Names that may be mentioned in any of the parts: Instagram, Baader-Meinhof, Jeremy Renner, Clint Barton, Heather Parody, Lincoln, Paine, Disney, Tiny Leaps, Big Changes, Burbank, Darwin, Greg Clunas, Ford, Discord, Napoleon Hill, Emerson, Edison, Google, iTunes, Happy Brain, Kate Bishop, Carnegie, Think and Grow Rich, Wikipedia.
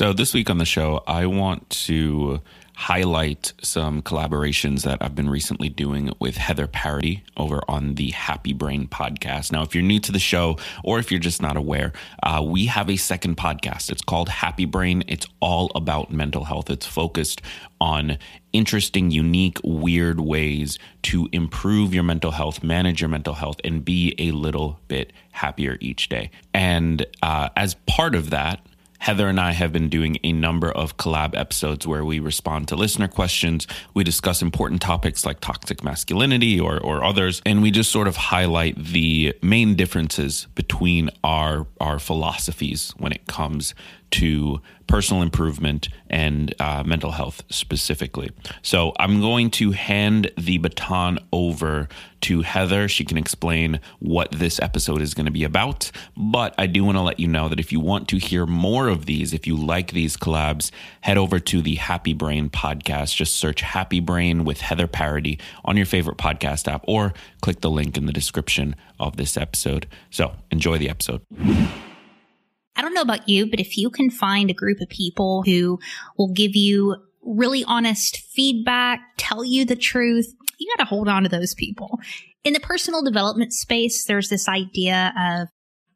So this week on the show, I want to highlight some collaborations that I've been recently doing with Heather Parody over on the Happy Brain podcast. Now, if you're new to the show or if you're just not aware, we have a second podcast. It's called Happy Brain. It's all about mental health. It's focused on interesting, unique, weird ways to improve your mental health, manage your mental health, and be a little bit happier each day. And as part of that, Heather and I have been doing a number of collab episodes where we respond to listener questions. We discuss important topics like toxic masculinity or others, and we just sort of highlight the main differences between our philosophies when it comes to personal improvement and mental health specifically. So I'm going to hand the baton over to Heather. She can explain what this episode is going to be about. But I do want to let you know that if you want to hear more of these, if you like these collabs, head over to the Happy Brain podcast. Just search Happy Brain with Heather Parody on your favorite podcast app or click the link in the description of this episode. So enjoy the episode. I don't know about you, but if you can find a group of people who will give you really honest feedback, tell you the truth, you got to hold on to those people. In the personal development space, there's this idea of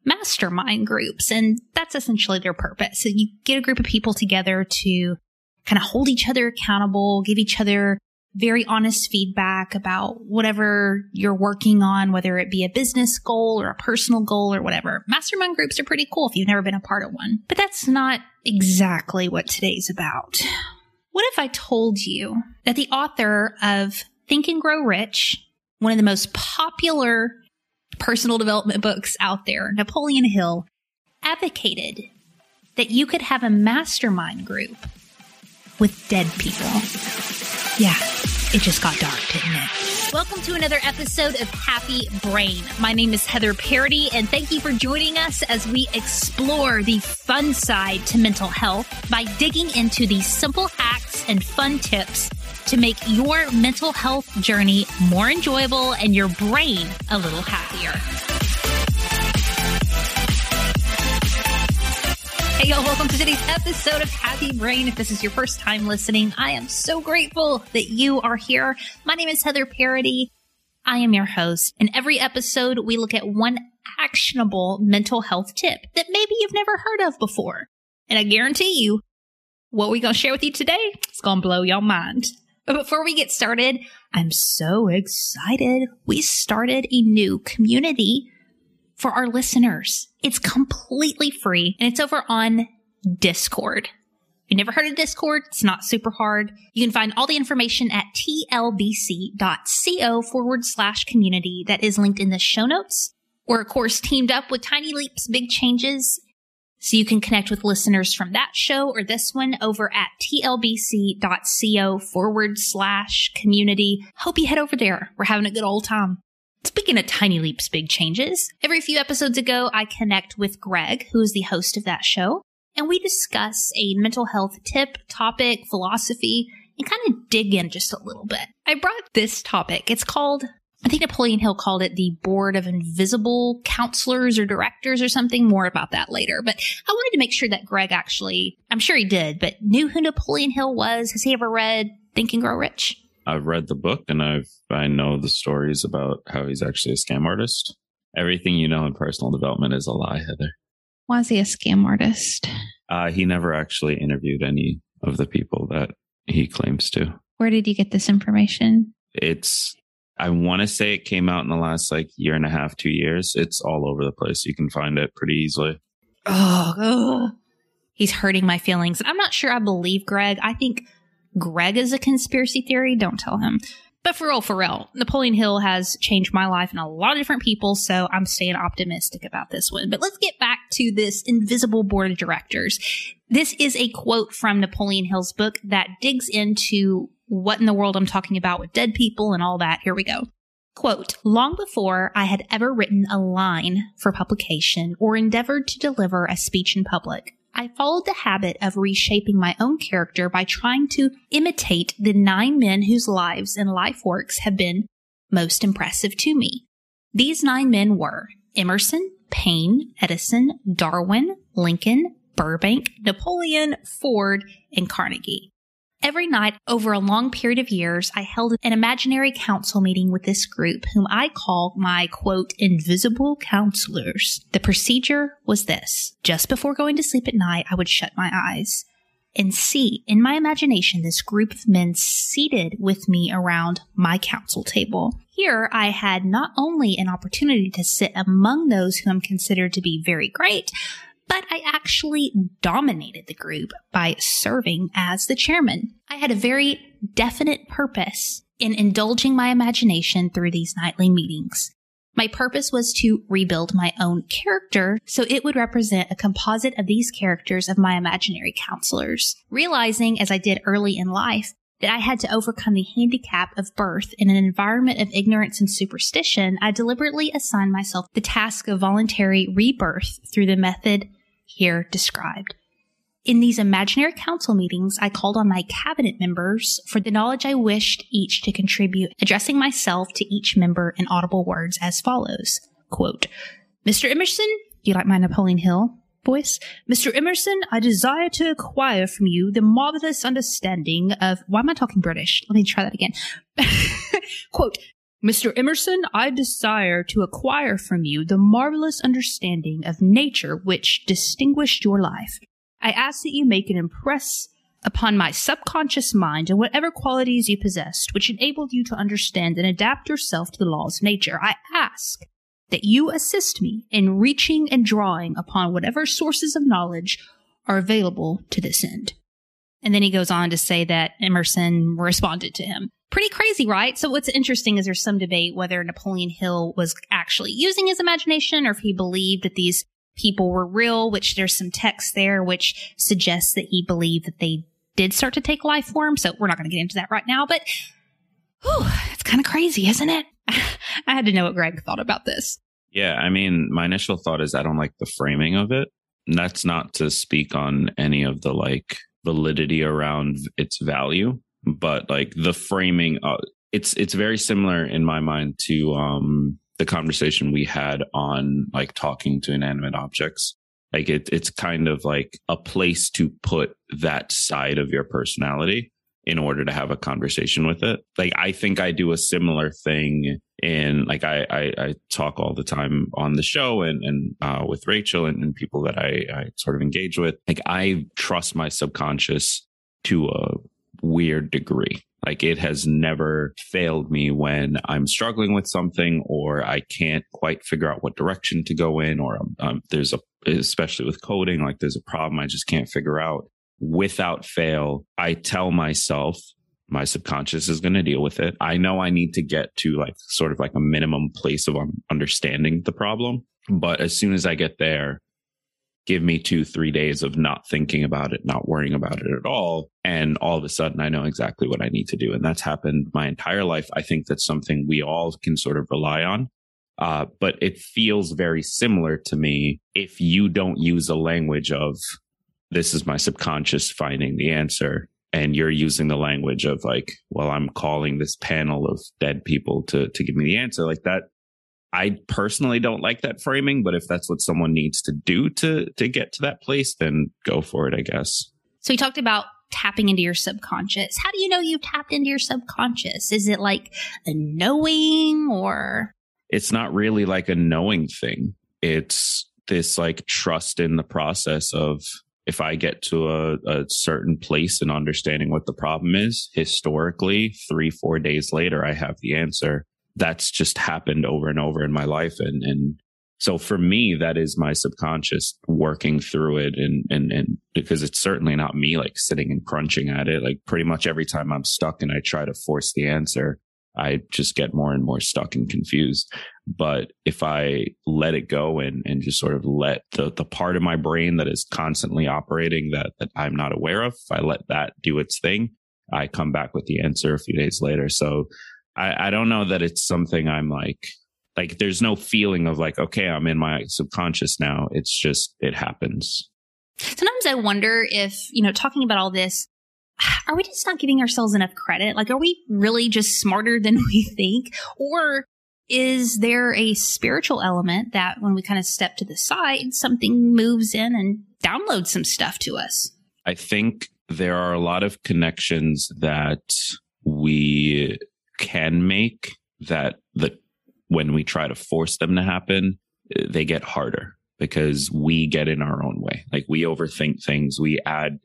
mastermind groups, and that's essentially their purpose. So you get a group of people together to kind of hold each other accountable, give each other very honest feedback about whatever you're working on, whether it be a business goal or a personal goal or whatever. Mastermind groups are pretty cool if you've never been a part of one. But that's not exactly what today's about. What if I told you that the author of Think and Grow Rich, one of the most popular personal development books out there, Napoleon Hill, advocated that you could have a mastermind group with dead people? Yeah, it just got dark, didn't it? Welcome to another episode of Happy Brain. My name is Heather Parody, and thank you for joining us as we explore the fun side to mental health by digging into the simple hacks and fun tips to make your mental health journey more enjoyable and your brain a little happier. Hey, y'all, welcome to today's episode of Happy Brain. If this is your first time listening, I am so grateful that you are here. My name is Heather Parody. I am your host. In every episode, we look at one actionable mental health tip that maybe you've never heard of before. And I guarantee you, what we're going to share with you today is going to blow your mind. But before we get started, I'm so excited. We started a new community for our listeners. It's completely free, and it's over on Discord. If you've never heard of Discord, it's not super hard. You can find all the information at tlbc.co/community. That is linked in the show notes. We're, of course, teamed up with Tiny Leaps, Big Changes, so you can connect with listeners from that show or this one over at tlbc.co/community. Hope you head over there. We're having a good old time. Speaking of Tiny Leaps, Big Changes, every few episodes ago, I connect with Greg, who is the host of that show, and we discuss a mental health tip, topic, philosophy, and kind of dig in just a little bit. I brought this topic. It's called, I think Napoleon Hill called it the Board of Invisible Counselors or Directors or something. More about that later. But I wanted to make sure that Greg actually, I'm sure he did, but knew who Napoleon Hill was. Has he ever read Think and Grow Rich? I've read the book, and I know the stories about how he's actually a scam artist. Everything you know in personal development is a lie, Heather. Why is he a scam artist? He never actually interviewed any of the people that he claims to. Where did you get this information? I want to say it came out in the last year and a half, 2 years. It's all over the place. You can find it pretty easily. Oh, he's hurting my feelings. I'm not sure I believe Greg. I think Greg is a conspiracy theory. Don't tell him. But for real, Napoleon Hill has changed my life and a lot of different people, so I'm staying optimistic about this one. But let's get back to this invisible board of directors. This is a quote from Napoleon Hill's book that digs into what in the world I'm talking about with dead people and all that. Here we go. Quote, "Long before I had ever written a line for publication or endeavored to deliver a speech in public, I followed the habit of reshaping my own character by trying to imitate the 9 men whose lives and life works have been most impressive to me. These 9 men were Emerson, Paine, Edison, Darwin, Lincoln, Burbank, Napoleon, Ford, and Carnegie. Every night over a long period of years, I held an imaginary council meeting with this group, whom I call my, quote, invisible counselors. The procedure was this. Just before going to sleep at night, I would shut my eyes and see, in my imagination, this group of men seated with me around my council table. Here, I had not only an opportunity to sit among those who I'm considered to be very great, but I actually dominated the group by serving as the chairman. I had a very definite purpose in indulging my imagination through these nightly meetings. My purpose was to rebuild my own character, so it would represent a composite of these characters of my imaginary counselors, realizing, as I did early in life, that I had to overcome the handicap of birth in an environment of ignorance and superstition. I deliberately assigned myself the task of voluntary rebirth through the method here described. In these imaginary council meetings, I called on my cabinet members for the knowledge I wished each to contribute, addressing myself to each member in audible words as follows. Quote, Mr. Emerson, do you like my Napoleon Hill voice? Mr. Emerson, I desire to acquire from you the marvelous understanding of... Why am I talking British? Let me try that again. Quote, Mr. Emerson, I desire to acquire from you the marvelous understanding of nature which distinguished your life. I ask that you make an impress upon my subconscious mind and whatever qualities you possessed, which enabled you to understand and adapt yourself to the laws of nature. I ask that you assist me in reaching and drawing upon whatever sources of knowledge are available to this end. And then he goes on to say that Emerson responded to him. Pretty crazy, right? So what's interesting is there's some debate whether Napoleon Hill was actually using his imagination or if he believed that these people were real, which there's some text there which suggests that he believed that they did start to take life form. So we're not going to get into that right now, but whew, it's kind of crazy, isn't it? I had to know what Greg thought about this. Yeah, I mean, my initial thought is I don't like the framing of it. And that's not to speak on any of the like validity around its value, but like the framing, it's very similar in my mind to the conversation we had on like talking to inanimate objects. Like it's kind of like a place to put that side of your personality in order to have a conversation with it. Like, I think I do a similar thing in like, I talk all the time on the show and with Rachel and people that I sort of engage with. Like, I trust my subconscious to a weird degree. Like, it has never failed me when I'm struggling with something or I can't quite figure out what direction to go in, or there's especially with coding, like there's a problem I just can't figure out. Without fail, I tell myself my subconscious is going to deal with it. I know I need to get to like sort of like a minimum place of understanding the problem. But as soon as I get there, give me 2-3 days of not thinking about it, not worrying about it at all. And all of a sudden, I know exactly what I need to do. And that's happened my entire life. I think that's something we all can sort of rely on. But it feels very similar to me if you don't use a language of this is my subconscious finding the answer. And you're using the language of like, well, I'm calling this panel of dead people to give me the answer like that. I personally don't like that framing, but if that's what someone needs to do to get to that place, then go for it, I guess. So you talked about tapping into your subconscious. How do you know you've tapped into your subconscious? Is it like a knowing or? It's not really like a knowing thing. It's this like trust in the process of if I get to a certain place in understanding what the problem is, historically, 3-4 days later, I have the answer. That's just happened over and over in my life. And so for me, that is my subconscious working through it. And because it's certainly not me like sitting and crunching at it. Like pretty much every time I'm stuck and I try to force the answer, I just get more and more stuck and confused. But if I let it go and just sort of let the part of my brain that is constantly operating that I'm not aware of, if I let that do its thing, I come back with the answer a few days later. So I don't know that it's something I'm like there's no feeling of like, okay, I'm in my subconscious now. It's just, it happens. Sometimes I wonder if, you know, talking about all this, are we just not giving ourselves enough credit? Like, are we really just smarter than we think? Or is there a spiritual element that when we kind of step to the side, something moves in and download some stuff to us. I think there are a lot of connections that we can make that when we try to force them to happen, they get harder because we get in our own way. Like we overthink things, we add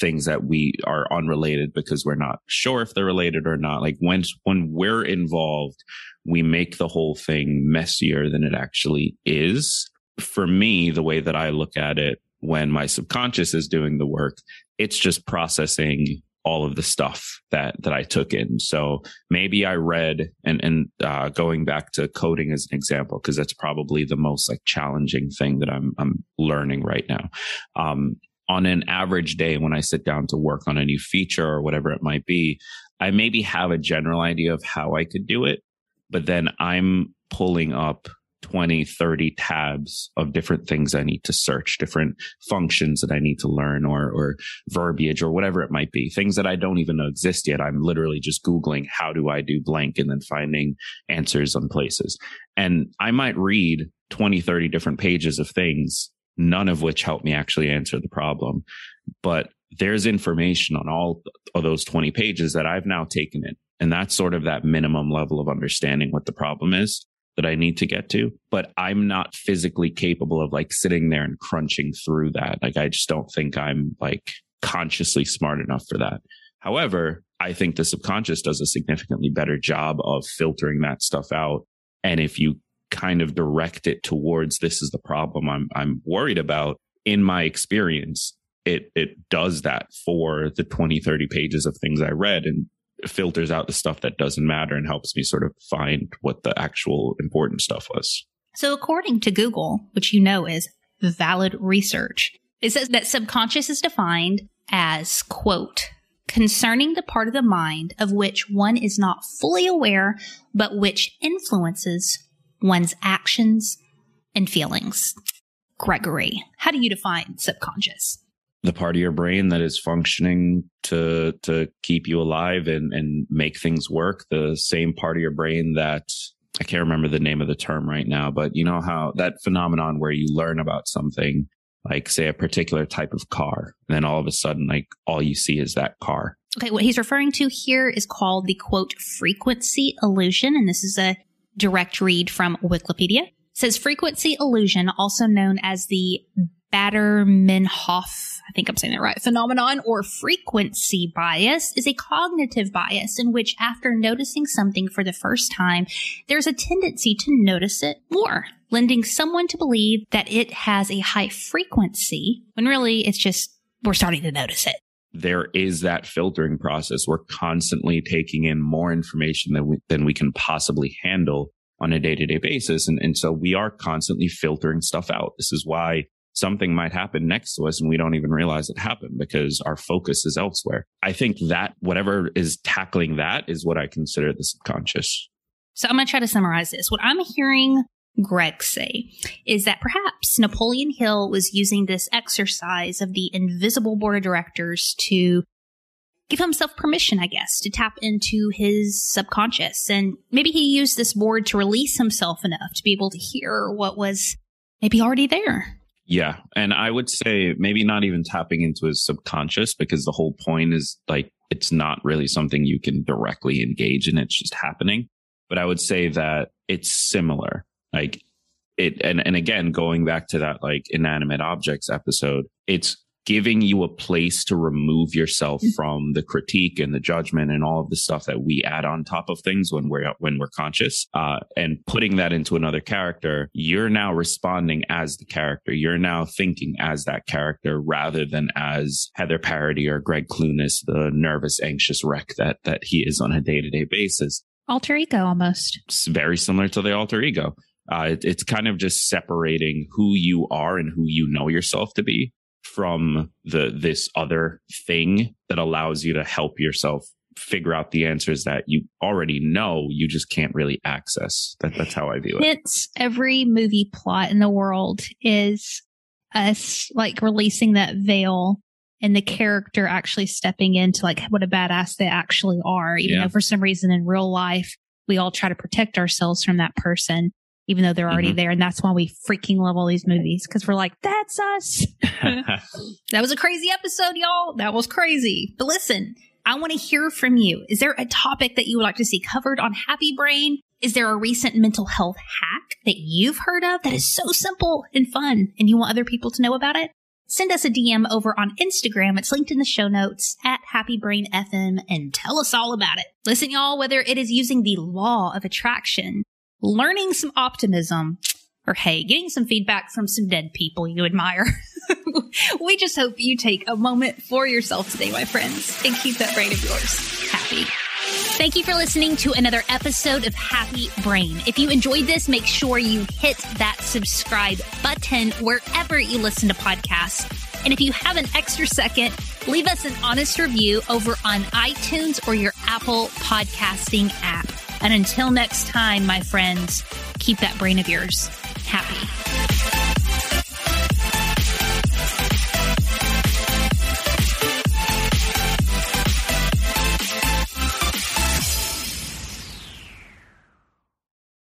things that we are unrelated because we're not sure if they're related or not. Like when we're involved, we make the whole thing messier than it actually is. For me, the way that I look at it, when my subconscious is doing the work, it's just processing all of the stuff that I took in. So maybe I read and going back to coding as an example, because that's probably the most like challenging thing that I'm learning right now. On an average day, when I sit down to work on a new feature or whatever it might be, I maybe have a general idea of how I could do it, but then I'm pulling up 20, 30 tabs of different things I need to search, different functions that I need to learn or verbiage or whatever it might be, things that I don't even know exist yet. I'm literally just Googling, how do I do blank, and then finding answers on places. And I might read 20, 30 different pages of things, none of which help me actually answer the problem. But there's information on all of those 20 pages that I've now taken in. And that's sort of that minimum level of understanding what the problem is that I need to get to, but I'm not physically capable of like sitting there and crunching through that. Like, I just don't think I'm like consciously smart enough for that. However, I think the subconscious does a significantly better job of filtering that stuff out. And if you kind of direct it towards, this is the problem I'm worried about, in my experience, it does that for the 20, 30 pages of things I read, and filters out the stuff that doesn't matter and helps me sort of find what the actual important stuff was. So according to Google, which you know is valid research, it says that subconscious is defined as, quote, concerning the part of the mind of which one is not fully aware, but which influences one's actions and feelings. Gregory, how do you define subconscious? The part of your brain that is functioning to keep you alive and make things work. The same part of your brain that, I can't remember the name of the term right now, but you know how that phenomenon where you learn about something, like say a particular type of car, and then all of a sudden, like all you see is that car. Okay, what he's referring to here is called the, quote, frequency illusion. And this is a direct read from Wikipedia. It says frequency illusion, also known as the Baader-Meinhof, I think I'm saying that right, phenomenon or frequency bias, is a cognitive bias in which, after noticing something for the first time, there's a tendency to notice it more, lending someone to believe that it has a high frequency when really it's just we're starting to notice it. There is that filtering process. We're constantly taking in more information than we can possibly handle on a day-to-day basis. And so we are constantly filtering stuff out. This is why something might happen next to us and we don't even realize it happened, because our focus is elsewhere. I think that whatever is tackling that is what I consider the subconscious. So I'm going to try to summarize this. What I'm hearing Greg say is that perhaps Napoleon Hill was using this exercise of the invisible board of directors to give himself permission, I guess, to tap into his subconscious. And maybe he used this board to release himself enough to be able to hear what was maybe already there. Yeah. And I would say maybe not even tapping into his subconscious, because the whole point is like, it's not really something you can directly engage in. It's just happening. But I would say that it's similar. Like it, and again, going back to that like inanimate objects episode, it's giving you a place to remove yourself from the critique and the judgment and all of the stuff that we add on top of things when we're conscious, and putting that into another character. You're now responding as the character. You're now thinking as that character rather than as Heather Parody or Greg Clunas, the nervous, anxious wreck that he is on a day-to-day basis. Alter ego almost. It's very similar to the alter ego. It's kind of just separating who you are and who you know yourself to be from this other thing that allows you to help yourself figure out the answers that you already know, you just can't really access. That's how I view it. Hence, every movie plot in the world is us like releasing that veil and the character actually stepping into like what a badass they actually are, even though for some reason in real life, we all try to protect ourselves from that person. even though they're already there. And that's why we freaking love all these movies, because we're like, that's us. That was a crazy episode, y'all. That was crazy. But listen, I want to hear from you. Is there a topic that you would like to see covered on Happy Brain? Is there a recent mental health hack that you've heard of that is so simple and fun and you want other people to know about it? Send us a DM over on Instagram. It's linked in the show notes at Happy Brain FM, and tell us all about it. Listen, y'all, whether it is using the law of attraction, learning some optimism, or hey, getting some feedback from some dead people you admire, we just hope you take a moment for yourself today, my friends, and keep that brain of yours happy. Thank you for listening to another episode of Happy Brain. If you enjoyed this, make sure you hit that subscribe button wherever you listen to podcasts. And if you have an extra second, leave us an honest review over on iTunes or your Apple podcasting app. And until next time, my friends, keep that brain of yours happy.